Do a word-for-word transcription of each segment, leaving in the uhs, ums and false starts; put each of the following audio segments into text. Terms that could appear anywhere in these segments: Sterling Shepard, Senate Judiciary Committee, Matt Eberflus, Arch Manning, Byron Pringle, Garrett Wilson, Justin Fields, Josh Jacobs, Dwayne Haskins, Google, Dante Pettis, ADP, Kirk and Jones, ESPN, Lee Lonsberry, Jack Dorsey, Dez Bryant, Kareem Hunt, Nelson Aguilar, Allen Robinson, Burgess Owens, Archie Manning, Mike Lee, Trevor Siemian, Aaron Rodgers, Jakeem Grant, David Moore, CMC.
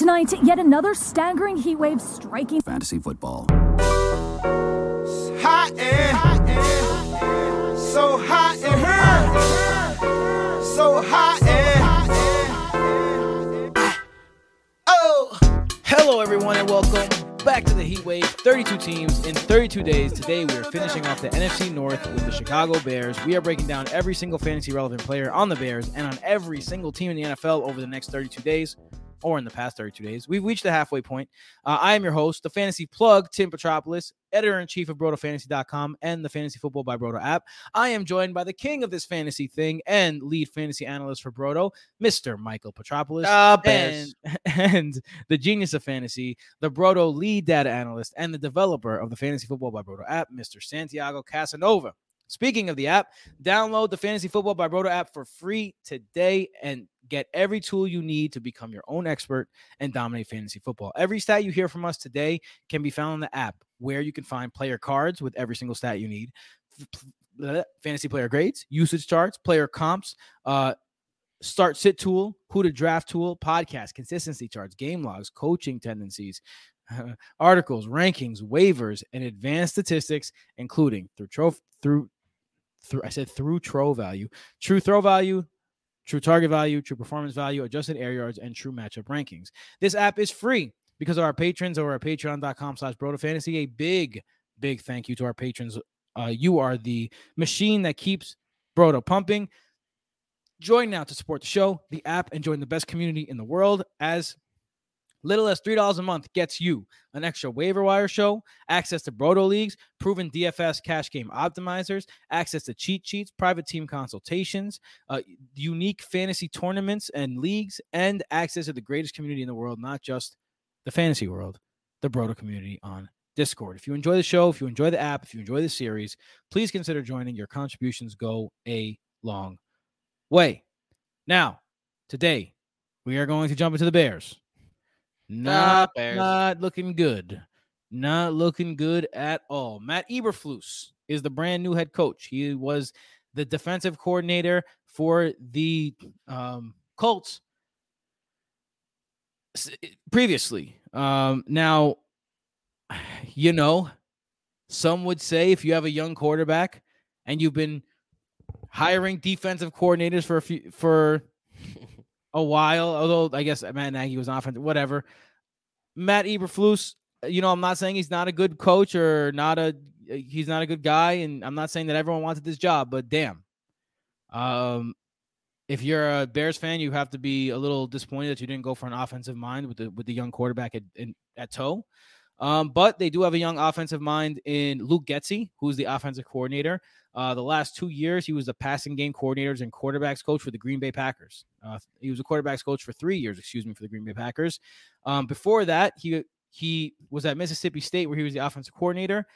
Tonight, yet another staggering heat wave striking fantasy football. It's hot air. Hot air. So hot in here. So hot air. Oh! Hello, everyone, and welcome back to the heat wave. Thirty-two teams in thirty-two days. Today we are finishing off the N F C North with the Chicago Bears. We are breaking down every single fantasy relevant player on the Bears and on every single team in the N F L over the next thirty-two days, or in the past thirty-two days. We've reached the halfway point. Uh, I am your host, the fantasy plug, Tim Petropolis, editor-in-chief of Broto Fantasy dot com and the Fantasy Football by Broto app. I am joined by the king of this fantasy thing and lead fantasy analyst for Broto, Mister Michael Petropolis, uh, and, and the genius of fantasy, the Broto lead data analyst, and the developer of the Fantasy Football by Broto app, Mister Santiago Casanova. Speaking of the app, download the Fantasy Football by Broto app for free today and get every tool you need to become your own expert and dominate fantasy football. Every stat you hear from us today can be found on the app, where you can find player cards with every single stat you need, fantasy player grades, usage charts, player comps, uh, start sit tool, who to draft tool, podcast, consistency charts, game logs, coaching tendencies, uh, articles, rankings, waivers, and advanced statistics, including through trophy, through Through, I said through throw value, true throw value, true target value, true performance value, adjusted air yards, and true matchup rankings. This app is free because of our patrons over at Patreon dot com slash Broto Fantasy. A big, big thank you to our patrons. Uh, you are the machine that keeps Broto pumping. Join now to support the show, the app, and join the best community in the world. As little as three dollars a month gets you an extra waiver wire show, access to Broto leagues, proven D F S cash game optimizers, access to cheat sheets, private team consultations, uh, unique fantasy tournaments and leagues, and access to the greatest community in the world, not just the fantasy world, the Broto community on Discord. If you enjoy the show, if you enjoy the app, if you enjoy the series, please consider joining. Your contributions go a long way. Now, today, we are going to jump into the Bears. Not, uh, not looking good. Not looking good at all. Matt Eberflus is the brand new head coach. He was the defensive coordinator for the um, Colts previously. Um, now, you know, some would say if you have a young quarterback and you've been hiring defensive coordinators for a few, for a while, although I guess Matt Nagy was offensive, whatever. Matt Eberflus, you know, I'm not saying he's not a good coach or not a he's not a good guy, and I'm not saying that everyone wanted this job, but damn. Um, if you're a Bears fan, you have to be a little disappointed that you didn't go for an offensive mind with the with the young quarterback at in, at toe. Um, but they do have a young offensive mind in Luke Getsy, who's the offensive coordinator. Uh, the last two years, he was the passing game coordinators and quarterbacks coach for the Green Bay Packers. Uh, he was a quarterbacks coach for three years, excuse me, for the Green Bay Packers. Um, before that, he he was at Mississippi State, where he was the offensive coordinator.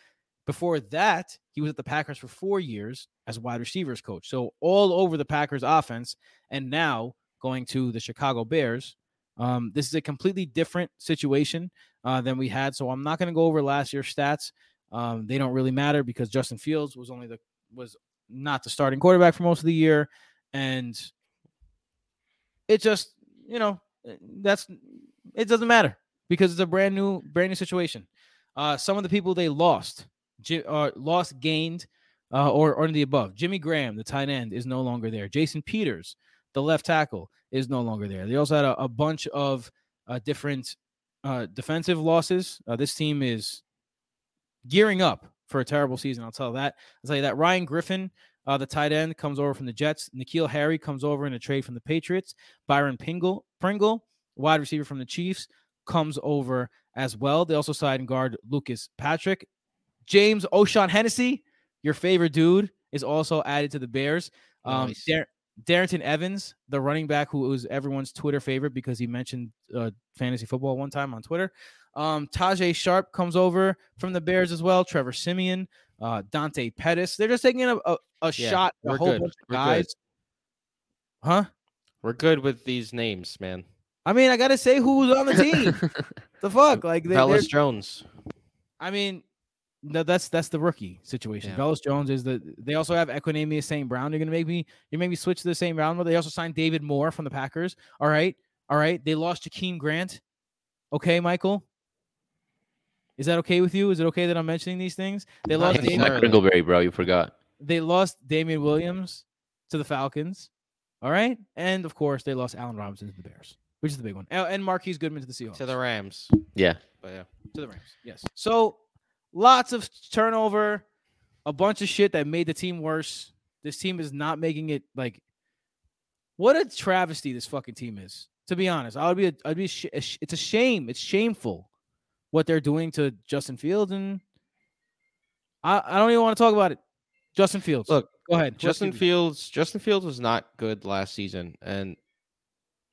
Before that, he was at the Packers for four years as wide receivers coach. So all over the Packers offense, and now going to the Chicago Bears. Um, this is a completely different situation uh, than we had. So I'm not going to go over last year's stats. Um, they don't really matter because Justin Fields was only the was not the starting quarterback for most of the year, and it just you know that's it doesn't matter because it's a brand new brand new situation. Uh, some of the people they lost, uh, lost, gained, uh, or or in the above. Jimmy Graham, the tight end, is no longer there. Jason Peters, the left tackle, is no longer there. They also had a, a bunch of uh, different uh, defensive losses. Uh, this team is gearing up for a terrible season. I'll tell that. I'll tell you that. Ryan Griffin, uh, the tight end, comes over from the Jets. N'Keal Harry comes over in a trade from the Patriots. Byron Pringle, Pringle, wide receiver from the Chiefs, comes over as well. They also signed guard Lucas Patrick. James O'Shaughnessy, your favorite dude, is also added to the Bears. Um, nice. Dar- Darrington Evans, the running back who was everyone's Twitter favorite because he mentioned uh, fantasy football one time on Twitter. Um, Tajae Sharpe comes over from the Bears as well. Trevor Siemian, uh, Dante Pettis. They're just taking a, a, a yeah, shot. We're a whole good. Bunch of we're guys. Good. Huh? We're good with these names, man. I mean, I got to say who's on the team. The fuck? like they, Velus Jones. I mean, no, that's that's the rookie situation. Yeah. Velus Jones is the. They also have Equanimeous Saint Brown. You're gonna make me. You make me switch to the Saint Brown. They also signed David Moore from the Packers. All right, all right. They lost Jakeem Grant. Okay, Michael? Is that okay with you? Is it okay that I'm mentioning these things? They lost Damian Williams. Pringleberry, bro. You forgot. They lost Damian Williams to the Falcons. All right. And, of course, they lost Allen Robinson to the Bears, which is the big one. And Marquise Goodman to the Seahawks. To the Rams. Yeah. But yeah. To the Rams. Yes. So, lots of turnover, a bunch of shit that made the team worse. This team is not making it, like, what a travesty this fucking team is. To be honest, I would be, a, I'd be, a, it's a shame. It's shameful what they're doing to Justin Fields, and I, I don't even want to talk about it. Justin Fields. Look, go ahead. Justin Fields. Justin Fields was not good last season, and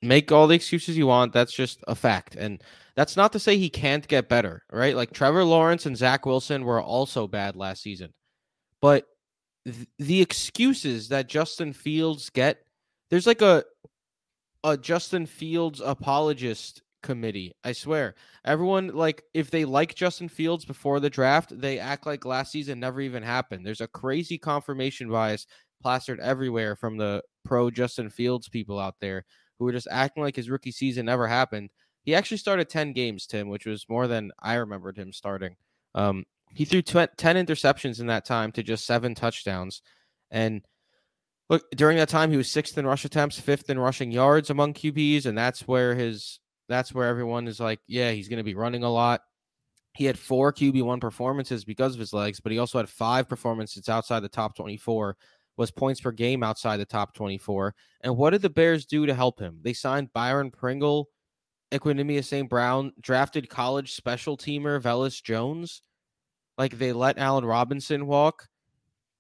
make all the excuses you want. That's just a fact, and that's not to say he can't get better, right? Like Trevor Lawrence and Zach Wilson were also bad last season, but th- the excuses that Justin Fields get, there's like a. A Justin Fields apologist committee. I swear. Everyone, like, if they like Justin Fields before the draft, they act like last season never even happened. There's a crazy confirmation bias plastered everywhere from the pro Justin Fields people out there who are just acting like his rookie season never happened. He actually started ten games, Tim, which was more than I remembered him starting. Um, he threw tw- ten interceptions in that time to just seven touchdowns. And look, during that time, he was sixth in rush attempts, fifth in rushing yards among Q Bs, and that's where his that's where everyone is like, yeah, he's going to be running a lot. He had four Q B one performances because of his legs, but he also had five performances outside the top twenty-four, was points per game outside the top twenty-four. And what did the Bears do to help him? They signed Byron Pringle, Equanimeous Saint Brown, drafted college special teamer Velus Jones. Like, they let Allen Robinson walk.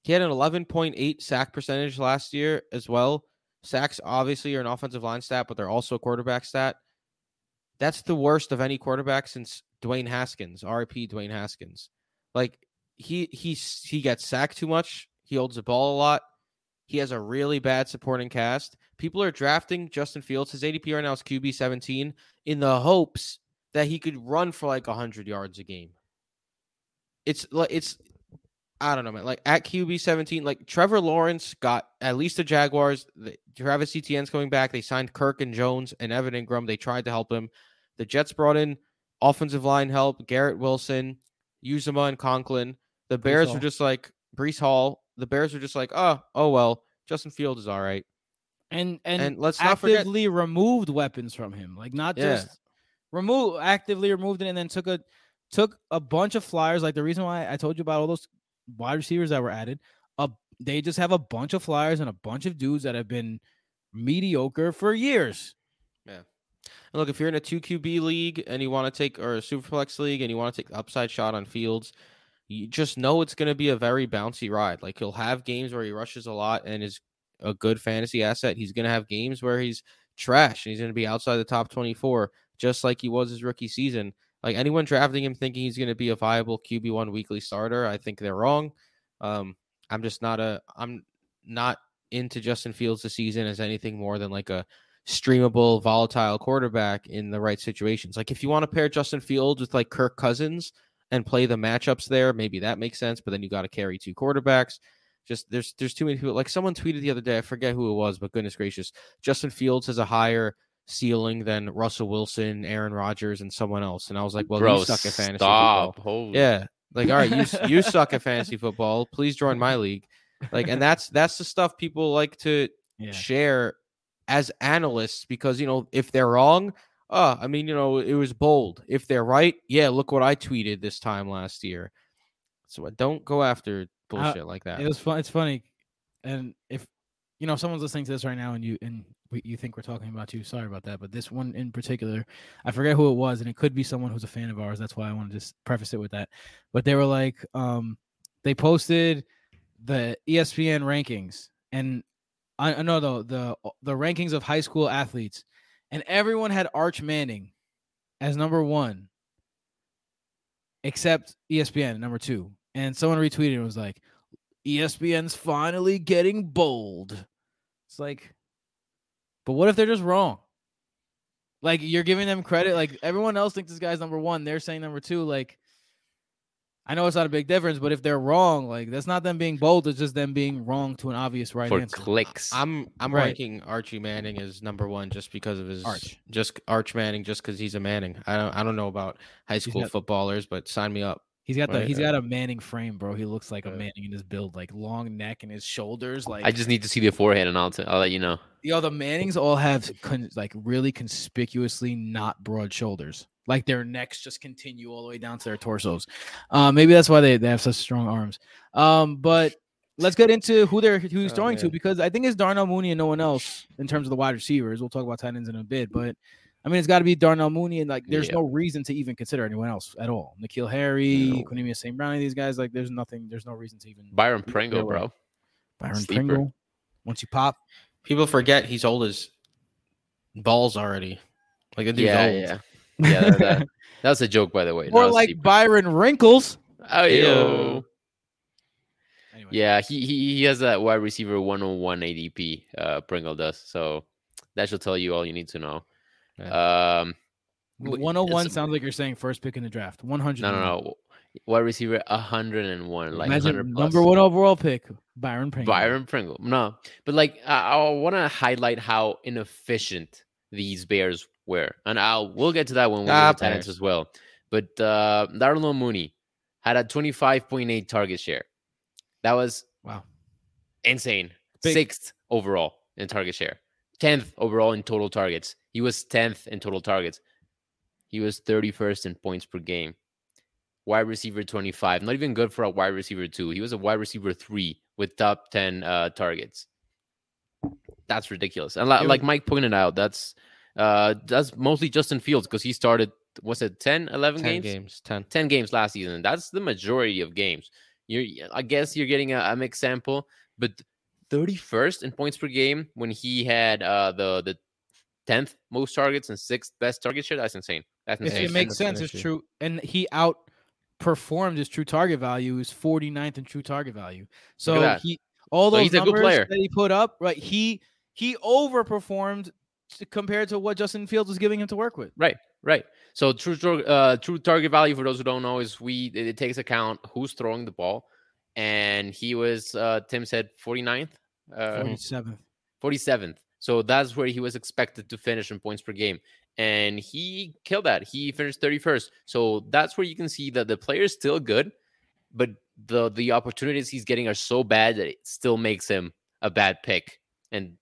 He had an eleven point eight sack percentage last year as well. Sacks obviously are an offensive line stat, but they're also a quarterback stat. That's the worst of any quarterback since Dwayne Haskins, R I P Dwayne Haskins. Like, he he he gets sacked too much. He holds the ball a lot. He has a really bad supporting cast. People are drafting Justin Fields. His A D P right now is Q B seventeen in the hopes that he could run for like one hundred yards a game. It's like it's. I don't know, man. Like, at Q B seventeen, like, Trevor Lawrence got at least the Jaguars. The, Travis Etienne's coming back. They signed Kirk and Jones and Evan Ingram. They tried to help him. The Jets brought in offensive line help, Garrett Wilson, Uzomah and Conklin. The Bears Brees were just like, Brees Hall. The Bears were just like, oh, oh, well, Justin Fields is all right. And and, and let's actively not forget, removed weapons from him. Like, not yeah. just remove, actively removed it and then took a, took a bunch of flyers. Like, the reason why I told you about all those wide receivers that were added, uh, they just have a bunch of flyers and a bunch of dudes that have been mediocre for years. Yeah. And look, if you're in a two Q B league and you want to take, or a Superflex league and you want to take upside shot on Fields, you just know it's going to be a very bouncy ride. Like, he'll have games where he rushes a lot and is a good fantasy asset. He's going to have games where he's trash and he's going to be outside the top twenty-four, just like he was his rookie season. Like, anyone drafting him thinking he's going to be a viable Q B one weekly starter, I think they're wrong. Um, I'm just not a I'm not into Justin Fields this season as anything more than like a streamable, volatile quarterback in the right situations. Like, if you want to pair Justin Fields with like Kirk Cousins and play the matchups there, maybe that makes sense. But then you got to carry two quarterbacks. Just there's there's too many people. Like, someone tweeted the other day, I forget who it was, but goodness gracious, Justin Fields has a higher ceiling than Russell Wilson, Aaron Rodgers, and someone else. And I was like, well, Bro, you suck at fantasy stop. football. Holy yeah. Like, all right, you you suck at fantasy football. Please join my league. Like, and that's that's the stuff people like to yeah. share as analysts because, you know, if they're wrong, uh, I mean, you know, it was bold. If they're right, yeah, look what I tweeted this time last year. So don't go after bullshit I, like that. It was fun. It's funny. And if, you know, someone's listening to this right now and you, and we, you think we're talking about you, sorry about that. But this one in particular, I forget who it was, and it could be someone who's a fan of ours. That's why I want to just preface it with that. But they were like, um, they posted the E S P N rankings. And I, I know though, the, the rankings of high school athletes, and everyone had Arch Manning as number one, except E S P N number two. And someone retweeted and was like, E S P N's finally getting bold. It's like, but what if they're just wrong? Like, you're giving them credit. Like, everyone else thinks this guy's number one. They're saying number two. Like, I know it's not a big difference, but if they're wrong, like that's not them being bold. It's just them being wrong to an obvious right for answer. Clicks. I'm I'm right. ranking Archie Manning as number one just because of his Arch. Just Arch Manning, just because he's a Manning. I don't I don't know about high school got, footballers, but sign me up. He's got right? the he's got a Manning frame, bro. He looks like a Manning in his build, like long neck and his shoulders. Like I just need to see the forehead, and I'll t- I'll let you know. Yo, the Mannings all have con- like really conspicuously not broad shoulders. Like their necks just continue all the way down to their torsos. Uh, maybe that's why they, they have such strong arms. Um, but let's get into who they're who's oh, throwing man. to, because I think it's Darnell Mooney and no one else in terms of the wide receivers. We'll talk about tight ends in a bit, but I mean it's got to be Darnell Mooney, and like there's yeah. no reason to even consider anyone else at all. N'Keal Harry, no. Equanimeous Saint Brown, these guys, like there's nothing, there's no reason to even. Byron Pringle, bro. Byron Sleeper. Pringle. Once you pop, people forget he's old as balls already. Like a dude's yeah, old. yeah. Yeah, that, that, that was a joke, by the way. More like deeper. Byron Wrinkles. Oh, yo. Anyway. Yeah, he, he he has that wide receiver one oh one A D P, uh, Pringle does. So that should tell you all you need to know. Yeah. Um, one oh one sounds like you're saying first pick in the draft. one hundred. No, no, no. Wide receiver one oh one. Like one hundred plus. Number one overall pick, Byron Pringle. Byron Pringle. No, but like I, I want to highlight how inefficient these Bears where and I'll we'll get to that when we get to tight ends as well. But uh, Darnell Mooney had a twenty-five point eight target share. That was wow, insane. Big. Sixth overall in target share, tenth overall in total targets. He was tenth in total targets. He was thirty-first in points per game. Wide receiver twenty-five, not even good for a wide receiver two. He was a wide receiver three with top ten uh, targets. That's ridiculous. And like, like Mike pointed out, that's. Uh, that's mostly Justin Fields because he started, was it ten, eleven ten games? games? ten. ten games last season. That's the majority of games. You're, I guess you're getting a, a mixed sample, but thirty-first in points per game when he had uh, the, the tenth most targets and sixth best target share. That's insane. That's insane. It, it makes sense. It's true. And he outperformed his true target value, his forty-ninth in true target value. So he all those so he's numbers a good player. That he put up, right? He, he overperformed compared to what Justin Fields was giving him to work with. Right, right. So true uh, true target value, for those who don't know, is we it, it takes account who's throwing the ball. And he was, uh, Tim said, forty-ninth? Uh, forty-seventh. forty-seventh. So that's where he was expected to finish in points per game. And he killed that. He finished thirty-first. So that's where you can see that the player is still good, but the, the opportunities he's getting are so bad that it still makes him a bad pick. And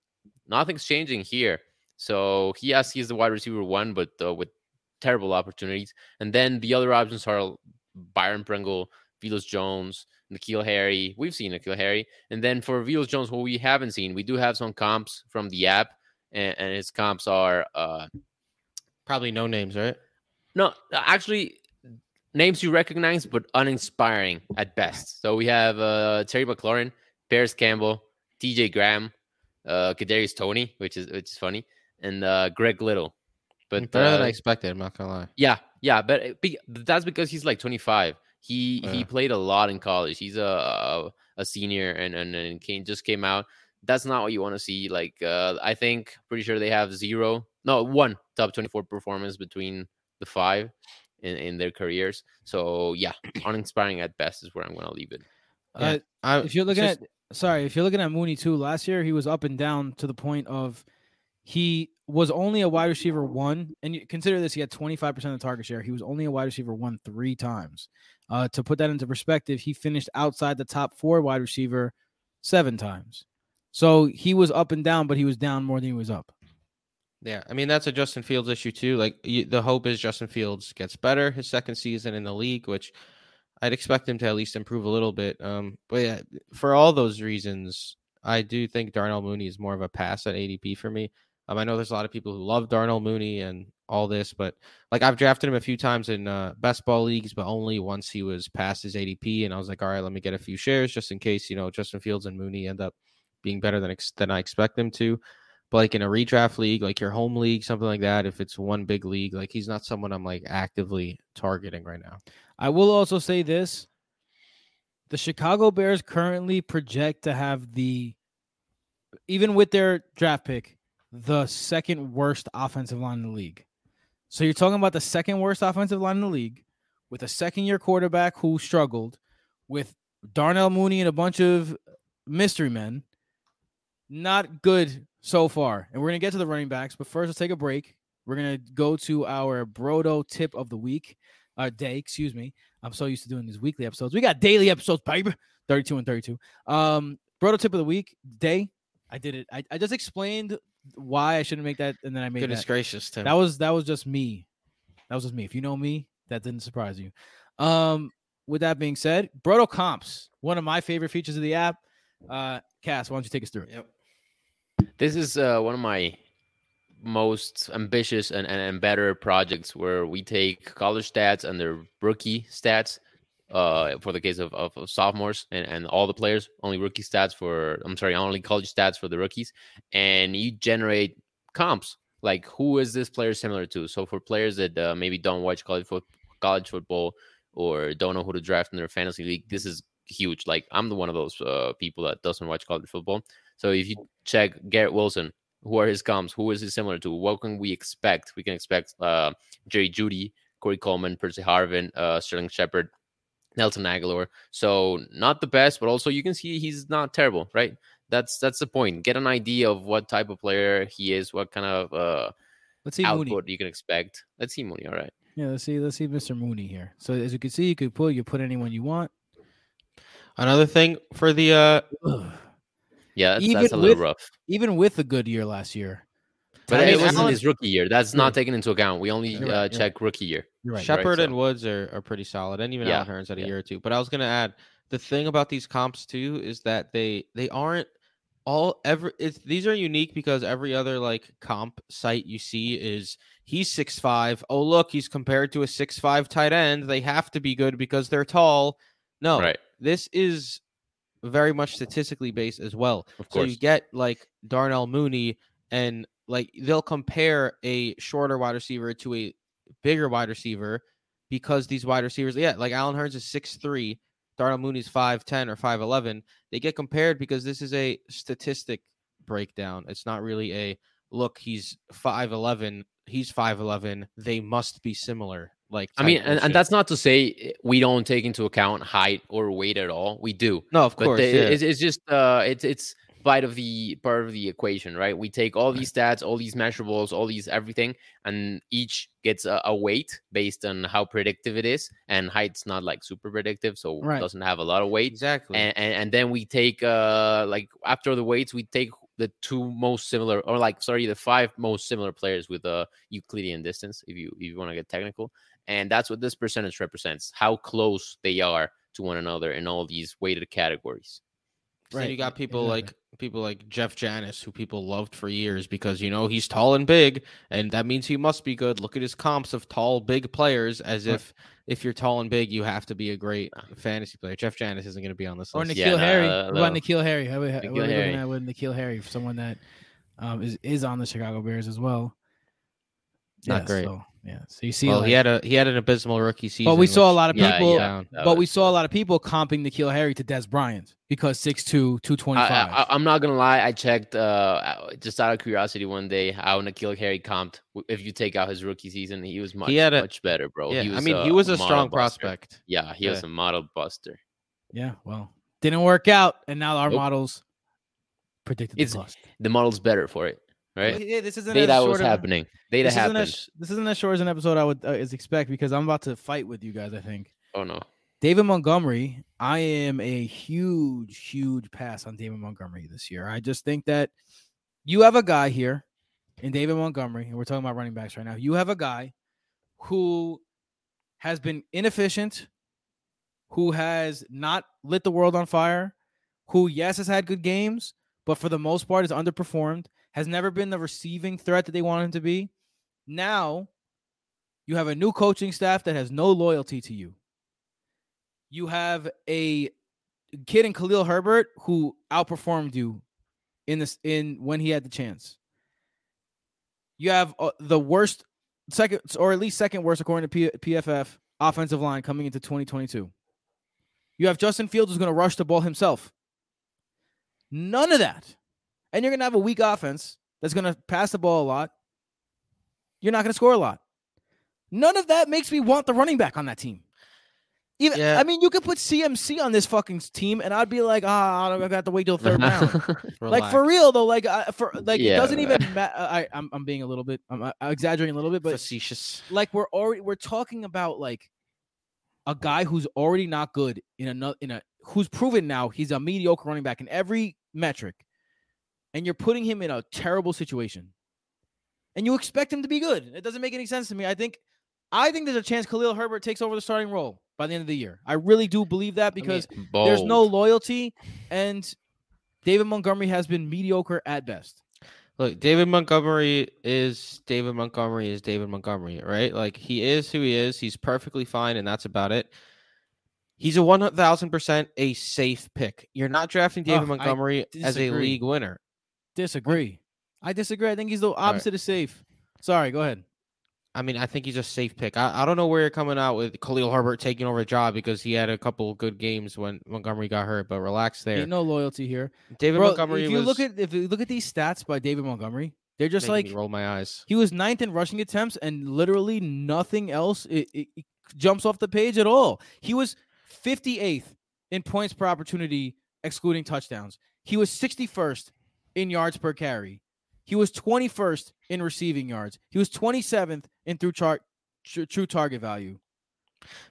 nothing's changing here. So, yes, he's the wide receiver one, but uh, with terrible opportunities. And then the other options are Byron Pringle, Velus Jones, N'Keal Harry. We've seen N'Keal Harry. And then for Velus Jones, who we haven't seen, we do have some comps from the app, and, and his comps are... Uh, probably no names, right? No, actually, names you recognize, but uninspiring at best. So, we have uh, Terry McLaurin, Paris Campbell, T J Graham, uh, Kadarius Toney, which is which is funny. And uh, Greg Little, but better uh, than I expected. I'm not gonna lie. Yeah, yeah, but it, that's because he's like twenty-five. He yeah. he played a lot in college. He's a a senior and and, and came, just came out. That's not what you want to see. Like uh, I think pretty sure they have zero, no one top twenty-four performance between the five in, in their careers. So yeah, uninspiring at best is where I'm gonna leave it. Uh, yeah. If you're looking just, at sorry, if you're looking at Mooney too, last year he was up and down to the point of. He was only a wide receiver one, and you consider this, he had twenty-five percent of the target share. He was only a wide receiver one three times. Uh, to put that into perspective, he finished outside the top four wide receiver seven times. So he was up and down, but he was down more than he was up. Yeah, I mean, that's a Justin Fields issue too. Like you, the hope is Justin Fields gets better his second season in the league, which I'd expect him to at least improve a little bit. Um, but yeah, for all those reasons, I do think Darnell Mooney is more of a pass at A D P for me. Um, I know there's a lot of people who love Darnell Mooney and all this, but like I've drafted him a few times in uh, best ball leagues, but only once he was past his A D P, and I was like, all right, let me get a few shares just in case, you know, Justin Fields and Mooney end up being better than ex- than I expect them to. But like in a redraft league, like your home league, something like that, if it's one big league, like he's not someone I'm like actively targeting right now. I will also say this. The Chicago Bears currently project to have the, even with their draft pick, the second worst offensive line in the league. So you're talking about the second worst offensive line in the league with a second-year quarterback who struggled, with Darnell Mooney and a bunch of mystery men. Not good so far. And we're going to get to the running backs, but first let's take a break. We're going to go to our Broto tip of the week, uh, day, excuse me. I'm so used to doing these weekly episodes. We got daily episodes, baby, thirty-two and thirty-two. Um, Broto tip of the week, day. I did it. I, I just explained why I shouldn't make that, and then I made it. Goodness that. gracious, Tim. That was, that was just me. That was just me. If you know me, that didn't surprise you. Um, with that being said, Broto Comps, one of my favorite features of the app. Uh, Cass, why don't you take us through it? Yep. This is uh, one of my most ambitious and, and, and better projects where we take college stats and their rookie stats uh, for the case of, of, of sophomores and, and all the players, only rookie stats for, I'm sorry, only college stats for the rookies. And you generate comps, like who is this player similar to? So for players that uh, maybe don't watch college, fo- college football or don't know who to draft in their fantasy league, this is huge. Like I'm the one of those uh, people that doesn't watch college football. So if you check Garrett Wilson, who are his comps? Who is he similar to? What can we expect? We can expect uh, Jerry Jeudy, Corey Coleman, Percy Harvin, uh, Sterling Shepard, Nelson Aguilar. So not the best, but also you can see he's not terrible, right? That's that's the point. Get an idea of what type of player he is, what kind of uh, let's see output Mooney. You can expect. Let's see Mooney, all right. Yeah, let's see, let's see Mister Mooney here. So as you can see, you could pull, you put anyone you want. Another thing for the uh, yeah, that's, that's a little with, rough. Even with a good year last year, but I mean, it wasn't Allen, his rookie year. That's not taken into account. We only right, uh, check right. rookie year. Right, Shepard right, so. and Woods are, are pretty solid, and even yeah. Allen Hurns had a yeah. year or two. But I was gonna add the thing about these comps too is that they they aren't all ever. It's, these are unique because every other like comp site you see is he's six five. Oh look, he's compared to a six five tight end. They have to be good because they're tall. No, right. This is very much statistically based as well. Of course. So you get like Darnell Mooney and like they'll compare a shorter wide receiver to a bigger wide receiver because these wide receivers, yeah, like Allen Hurns is six three, Darnell Mooney's five ten or five eleven. They get compared because this is a statistic breakdown. It's not really a look, he's five eleven, he's five eleven, they must be similar. Like I mean, and, and that's not to say we don't take into account height or weight at all. We do. No, of course. But the, yeah. it's, it's just uh, it's it's part of the part of the equation, right? We take all these stats, all these measurables, all these everything, and each gets a, a weight based on how predictive it is. And height's not like super predictive, so right. It doesn't have a lot of weight. Exactly. And, and and then we take uh like after the weights, we take the two most similar, or like sorry, the five most similar players with a uh, Euclidean distance, if you if you want to get technical. And that's what this percentage represents, how close they are to one another in all these weighted categories. Right. So you got people yeah. like people like Jeff Janice, who people loved for years because, you know, he's tall and big, and that means he must be good. Look at his comps of tall, big players, as right. if if you're tall and big, you have to be a great fantasy player. Jeff Janice isn't going to be on this or list. N'Keal yeah, Harry. No, no, no. What about N'Keal Harry? How are we, N'Keal what are we Harry. looking at with N'Keal Harry, someone that um, is, is on the Chicago Bears as well? Not yeah, great. So. Yeah, so you see, well, like, he had a he had an abysmal rookie season. But we saw which, a lot of people, yeah, yeah. but we saw a lot of people comping N'Keal Harry to Dez Bryant because six two, two twenty-five. I, I, I'm not gonna lie, I checked uh, just out of curiosity one day how N'Keal Harry comped. If you take out his rookie season, he was much he a, much better, bro. Yeah, he was, I mean, uh, he was a strong buster. prospect. Yeah, he yeah. was a model buster. Yeah, well, didn't work out, and now our nope. models predicted the bust. The model's better for it. Right, yeah, this isn't data as short was of, happening. Data this happened. Isn't as, this isn't as short as an episode I would uh, is expect because I'm about to fight with you guys. I think. Oh no, David Montgomery. I am a huge, huge pass on David Montgomery this year. I just think that you have a guy here in David Montgomery, and we're talking about running backs right now. You have a guy who has been inefficient, who has not lit the world on fire, who yes has had good games, but for the most part is underperformed. Has never been the receiving threat that they want him to be. Now, you have a new coaching staff that has no loyalty to you. You have a kid in Khalil Herbert who outperformed you in this in when he had the chance. You have uh, the worst second, or at least second worst, according to P- PFF, offensive line coming into twenty twenty-two. You have Justin Fields who's going to rush the ball himself. None of that. And you're going to have a weak offense that's going to pass the ball a lot. You're not going to score a lot. None of that makes me want the running back on that team. Even yeah. I mean, you could put C M C on this fucking team, and I'd be like, ah, oh, I've got to wait till third round. Like for real though, like uh, for like yeah, it doesn't right. even matter. I I'm, I'm being a little bit, I'm, I'm exaggerating a little bit, but facetious. Like we're already we're talking about like a guy who's already not good in another in a who's proven now he's a mediocre running back in every metric, and you're putting him in a terrible situation, and you expect him to be good. It doesn't make any sense to me. I think I think there's a chance Khalil Herbert takes over the starting role by the end of the year. I really do believe that because I mean, there's no loyalty, and David Montgomery has been mediocre at best. Look, David Montgomery is David Montgomery is David Montgomery, right? Like, he is who he is. He's perfectly fine, and that's about it. He's a one thousand percent a safe pick. You're not drafting David oh, Montgomery as a league winner. Disagree. I disagree. I think he's the opposite right. of safe. Sorry, go ahead. I mean, I think he's a safe pick. I, I don't know where you're coming out with Khalil Herbert taking over a job because he had a couple good games when Montgomery got hurt. But relax, there. Ain't no loyalty here. David Bro, Montgomery. If you was, look at if you look at these stats by David Montgomery, they're just like me roll my eyes. He was ninth in rushing attempts, and literally nothing else it, it, it jumps off the page at all. He was fifty-eighth in points per opportunity, excluding touchdowns. He was sixty-first in yards per carry. He was twenty-first in receiving yards. He was twenty-seventh in through chart, tr- true target value.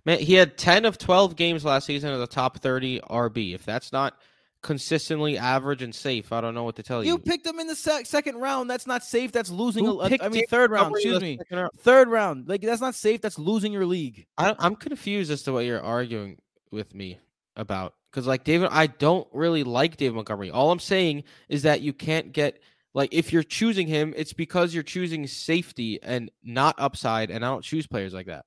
Man, he had ten of twelve games last season as a top thirty R B. If that's not consistently average and safe, I don't know what to tell you. You picked him in the sec- second round. That's not safe. That's losing. A, a, I mean, third round. Excuse me. Round. Third round. Like, that's not safe. That's losing your league. I, I'm confused as to what you're arguing with me about. Because, like, David, I don't really like David Montgomery. All I'm saying is that you can't get... Like, if you're choosing him, it's because you're choosing safety and not upside, and I don't choose players like that.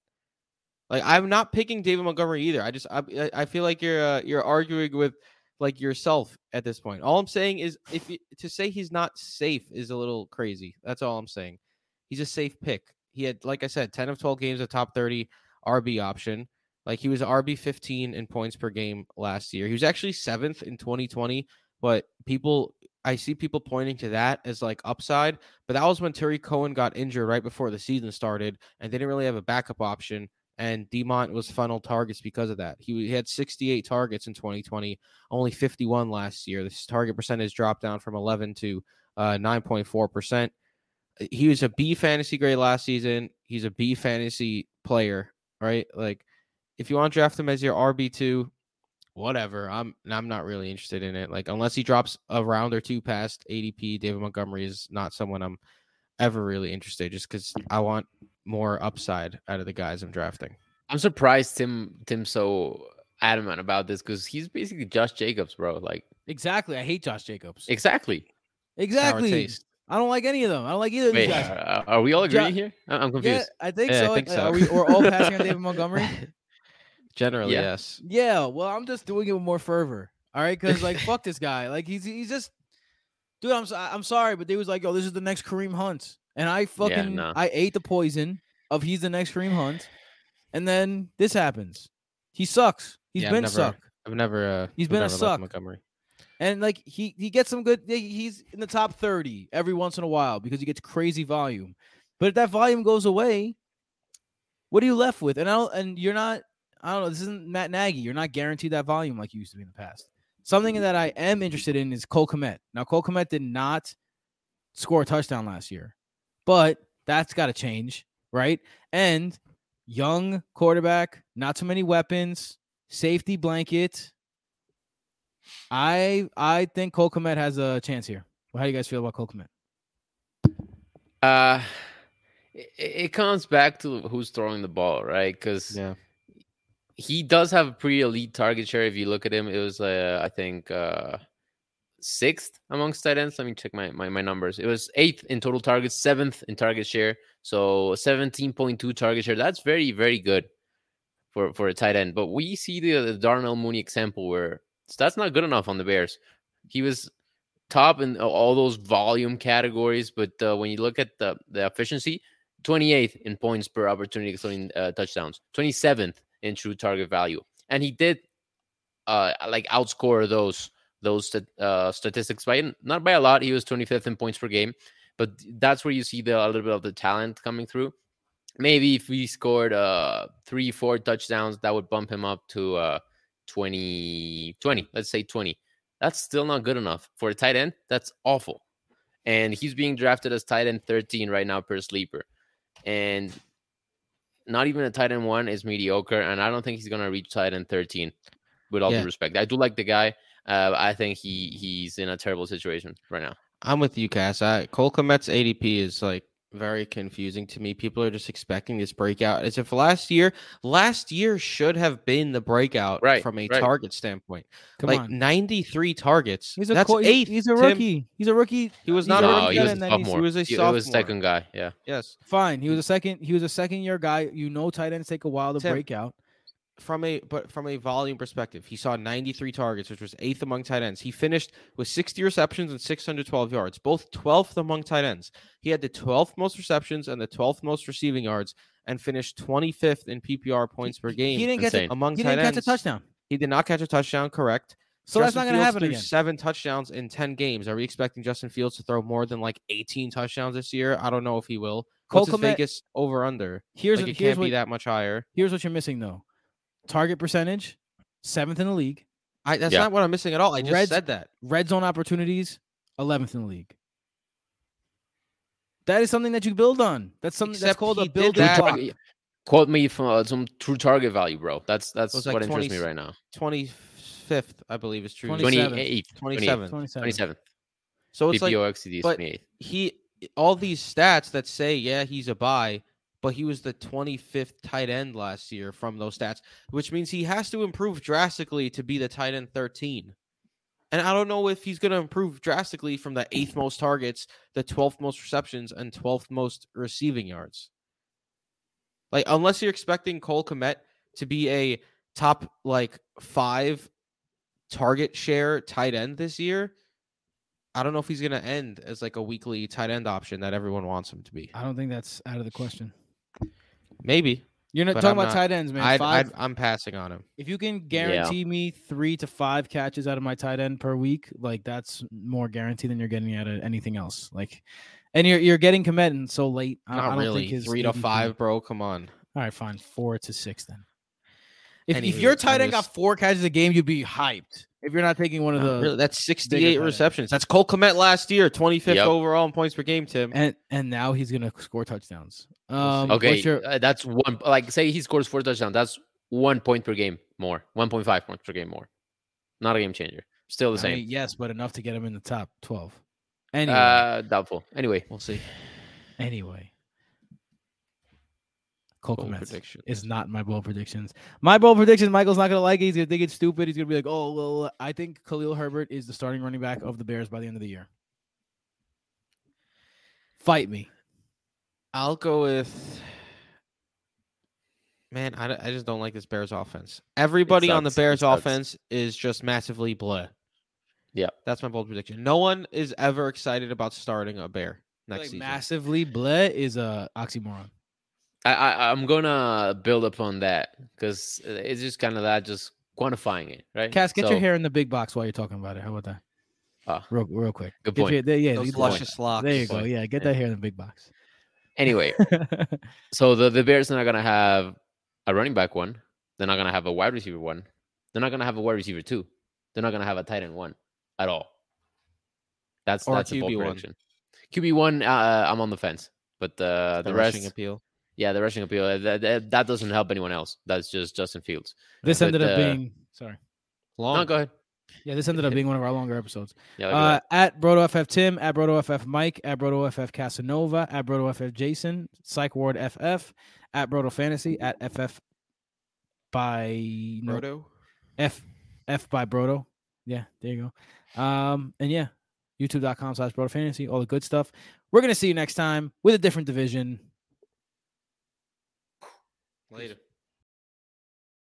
Like, I'm not picking David Montgomery either. I just I I feel like you're uh, you're arguing with like yourself at this point. All I'm saying is if you, to say he's not safe is a little crazy. That's all I'm saying. He's a safe pick. He had, like I said, ten of twelve games a top thirty R B option. Like, he was R B fifteen in points per game last year. He was actually seventh in twenty twenty, but people. I see people pointing to that as like upside, but that was when Terry Cohen got injured right before the season started, and they didn't really have a backup option. And Demont was funneled targets because of that. He had sixty-eight targets in twenty twenty, only fifty-one last year. This target percentage dropped down from eleven to uh, nine point four percent. He was a B fantasy grade last season. He's a B fantasy player, right? Like, if you want to draft him as your R B two, whatever. I'm I'm not really interested in it. Like, unless he drops a round or two past A D P, David Montgomery is not someone I'm ever really interested in just because I want more upside out of the guys I'm drafting. I'm surprised Tim Tim's so adamant about this because he's basically Josh Jacobs, bro. Like, exactly. I hate Josh Jacobs. Exactly. Exactly. I don't like any of them. I don't like either of these Wait, guys. Uh, are we all agreeing jo- here? I'm confused. Yeah, I think yeah, so. I think so. Are we, we're all passing on David Montgomery? Generally, yeah. yes. Yeah, well, I'm just doing it with more fervor, all right? Because, like, fuck this guy. Like, he's he's just... Dude, I'm I'm sorry, but they was like, yo, this is the next Kareem Hunt. And I fucking... Yeah, no. I ate the poison of he's the next Kareem Hunt. And then this happens. He sucks. He's yeah, been I've never, suck. I've never... Uh, he's I've been never a suck. Montgomery. And, like, he, he gets some good... He's in the top thirty every once in a while because he gets crazy volume. But if that volume goes away, what are you left with? And I don't, and you're not... I don't know. This isn't Matt Nagy. You're not guaranteed that volume like you used to be in the past. Something that I am interested in is Cole Kmet. Now, Cole Kmet did not score a touchdown last year, but that's got to change, right? And young quarterback, not too many weapons, safety blanket. I I think Cole Kmet has a chance here. Well, how do you guys feel about Cole Kmet? Uh, it, it comes back to who's throwing the ball, right? Because yeah. He does have a pretty elite target share. If you look at him, it was, uh, I think, uh, sixth amongst tight ends. Let me check my, my, my numbers. It was eighth in total targets, seventh in target share. So seventeen point two target share. That's very, very good for, for a tight end. But we see the, the Darnell Mooney example where that's not good enough on the Bears. He was top in all those volume categories. But uh, when you look at the, the efficiency, twenty-eighth in points per opportunity, excluding uh, touchdowns, twenty-seventh. In true target value, and he did uh like outscore those those uh statistics by not by a lot. He was twenty-fifth in points per game, but that's where you see the a little bit of the talent coming through. maybe if he scored uh, three, four touchdowns, that would bump him up to uh, twenty, twenty. Let's say twenty. That's still not good enough. For a tight end, that's awful. And he's being drafted as tight end thirteen right now per sleeper. And not even a tight end one is mediocre. And I don't think he's going to reach tight end thirteen, with all yeah. due respect. I do like the guy. Uh, I think he he's in a terrible situation right now. I'm with you, Cass. I, Cole Kmet's A D P is like very confusing to me. People are just expecting this breakout as if last year, last year should have been the breakout right, from a right. target standpoint. Come like on. ninety-three targets. He's a That's co- eighth. He's a rookie. Tim. He's a rookie. He was not no, a rookie. He was, a he was a sophomore. He was a second guy. Yeah. Yes. Fine. He was a second. He was a second year guy. You know, tight ends take a while to Tim. break out. From a but from a volume perspective, he saw ninety-three targets, which was eighth among tight ends. He finished with sixty receptions and six hundred twelve yards, both twelfth among tight ends. He had the twelfth most receptions and the twelfth most receiving yards, and finished twenty-fifth in P P R points per game. He didn't get the, among he tight didn't ends. catch a touchdown. He did not catch a touchdown. Correct. So Justin that's not going to happen again. Seven touchdowns in ten games. Are we expecting Justin Fields to throw more than like eighteen touchdowns this year? I don't know if he will. Cole What's Kmet, Vegas over under? Here's like it here's can't what, be that much higher. Here's what you're missing though. Target percentage, seventh in the league. I, that's yeah. not what I'm missing at all. I just red, said that. Red zone opportunities, eleventh in the league. That is something that you build on. That's something Except that's called a building block. Quote me from uh, some true target value, bro. That's that's what like interests me right now. twenty-fifth, I believe, is true. twenty-eighth. twenty-seventh. twenty-seventh. So it's like, but he, all these stats that say, yeah, he's a buy. But he was the twenty-fifth tight end last year from those stats, which means he has to improve drastically to be the tight end thirteen. And I don't know if he's going to improve drastically from the eighth most targets, the twelfth most receptions, and twelfth most receiving yards. Like, unless you're expecting Cole Kmet to be a top, like, five target share tight end this year, I don't know if he's going to end as, like, a weekly tight end option that everyone wants him to be. I don't think that's out of the question. Maybe. You're not talking I'm about not, tight ends, man. I'd, five, I'd, I'm passing on him. If you can guarantee yeah. me three to five catches out of my tight end per week, like that's more guaranteed than you're getting out of anything else. Like, and you're you're getting committed so late. I, not I don't really. Think his three to five, can... bro. Come on. All right, fine. Four to six then. If Anyway, if your tight end just... got four catches a game, you'd be hyped. If you're not taking one of the really, that's sixty-eight receptions. That's Cole Kmet last year, twenty-fifth yep. overall in points per game, Tim. And and now he's gonna score touchdowns. Um, okay, your... uh, that's one. Like, say he scores four touchdowns, that's one point per game more, one point five points per game more. Not a game changer. Still the I same. Mean, yes, but enough to get him in the top twelve. Anyway, uh, doubtful. Anyway, we'll see. Anyway, Cole Kmet is not my bold predictions. My bold predictions, Michael's not going to like it. He's going to think it's stupid. He's going to be like, oh, well, I think Khalil Herbert is the starting running back of the Bears by the end of the year. Fight me. I'll go with... Man, I, I just don't like this Bears offense. Everybody on the Bears offense is just massively blah. Yeah. That's my bold prediction. No one is ever excited about starting a Bear next season. Massively blah is a oxymoron. I, I, I'm going to build upon that because it's just kind of that, just quantifying it, right? Cass, get so, your hair in the big box while you're talking about it. How about that? Uh, real, real quick. Good point. Your, there, yeah, Those luscious locks. There you go. Yeah, get yeah. that hair in the big box. Anyway, so the, the Bears are not going to have a running back one. They're not going to have a wide receiver one. They're not going to have a wide receiver two. They're not going to have a tight end one at all. That's or that's a bold prediction. Q B one, uh, I'm on the fence. But uh, the, the rest... appeal. Yeah, the rushing appeal, that, that, that doesn't help anyone else. That's just Justin Fields. This but, ended up uh, being, sorry. Long. No, go ahead. Yeah, this ended up being one of our longer episodes. Yeah, uh, at BrotoFF Tim, at BrotoFF Mike, at BrotoFF Casanova, at BrotoFF Jason, Psych Ward F F, at BrotoFantasy, at F F by... Broto? No, F, F by Broto. Yeah, there you go. Um, and yeah, YouTube dot com slash BrotoFantasy, all the good stuff. We're going to see you next time with a different division. Later.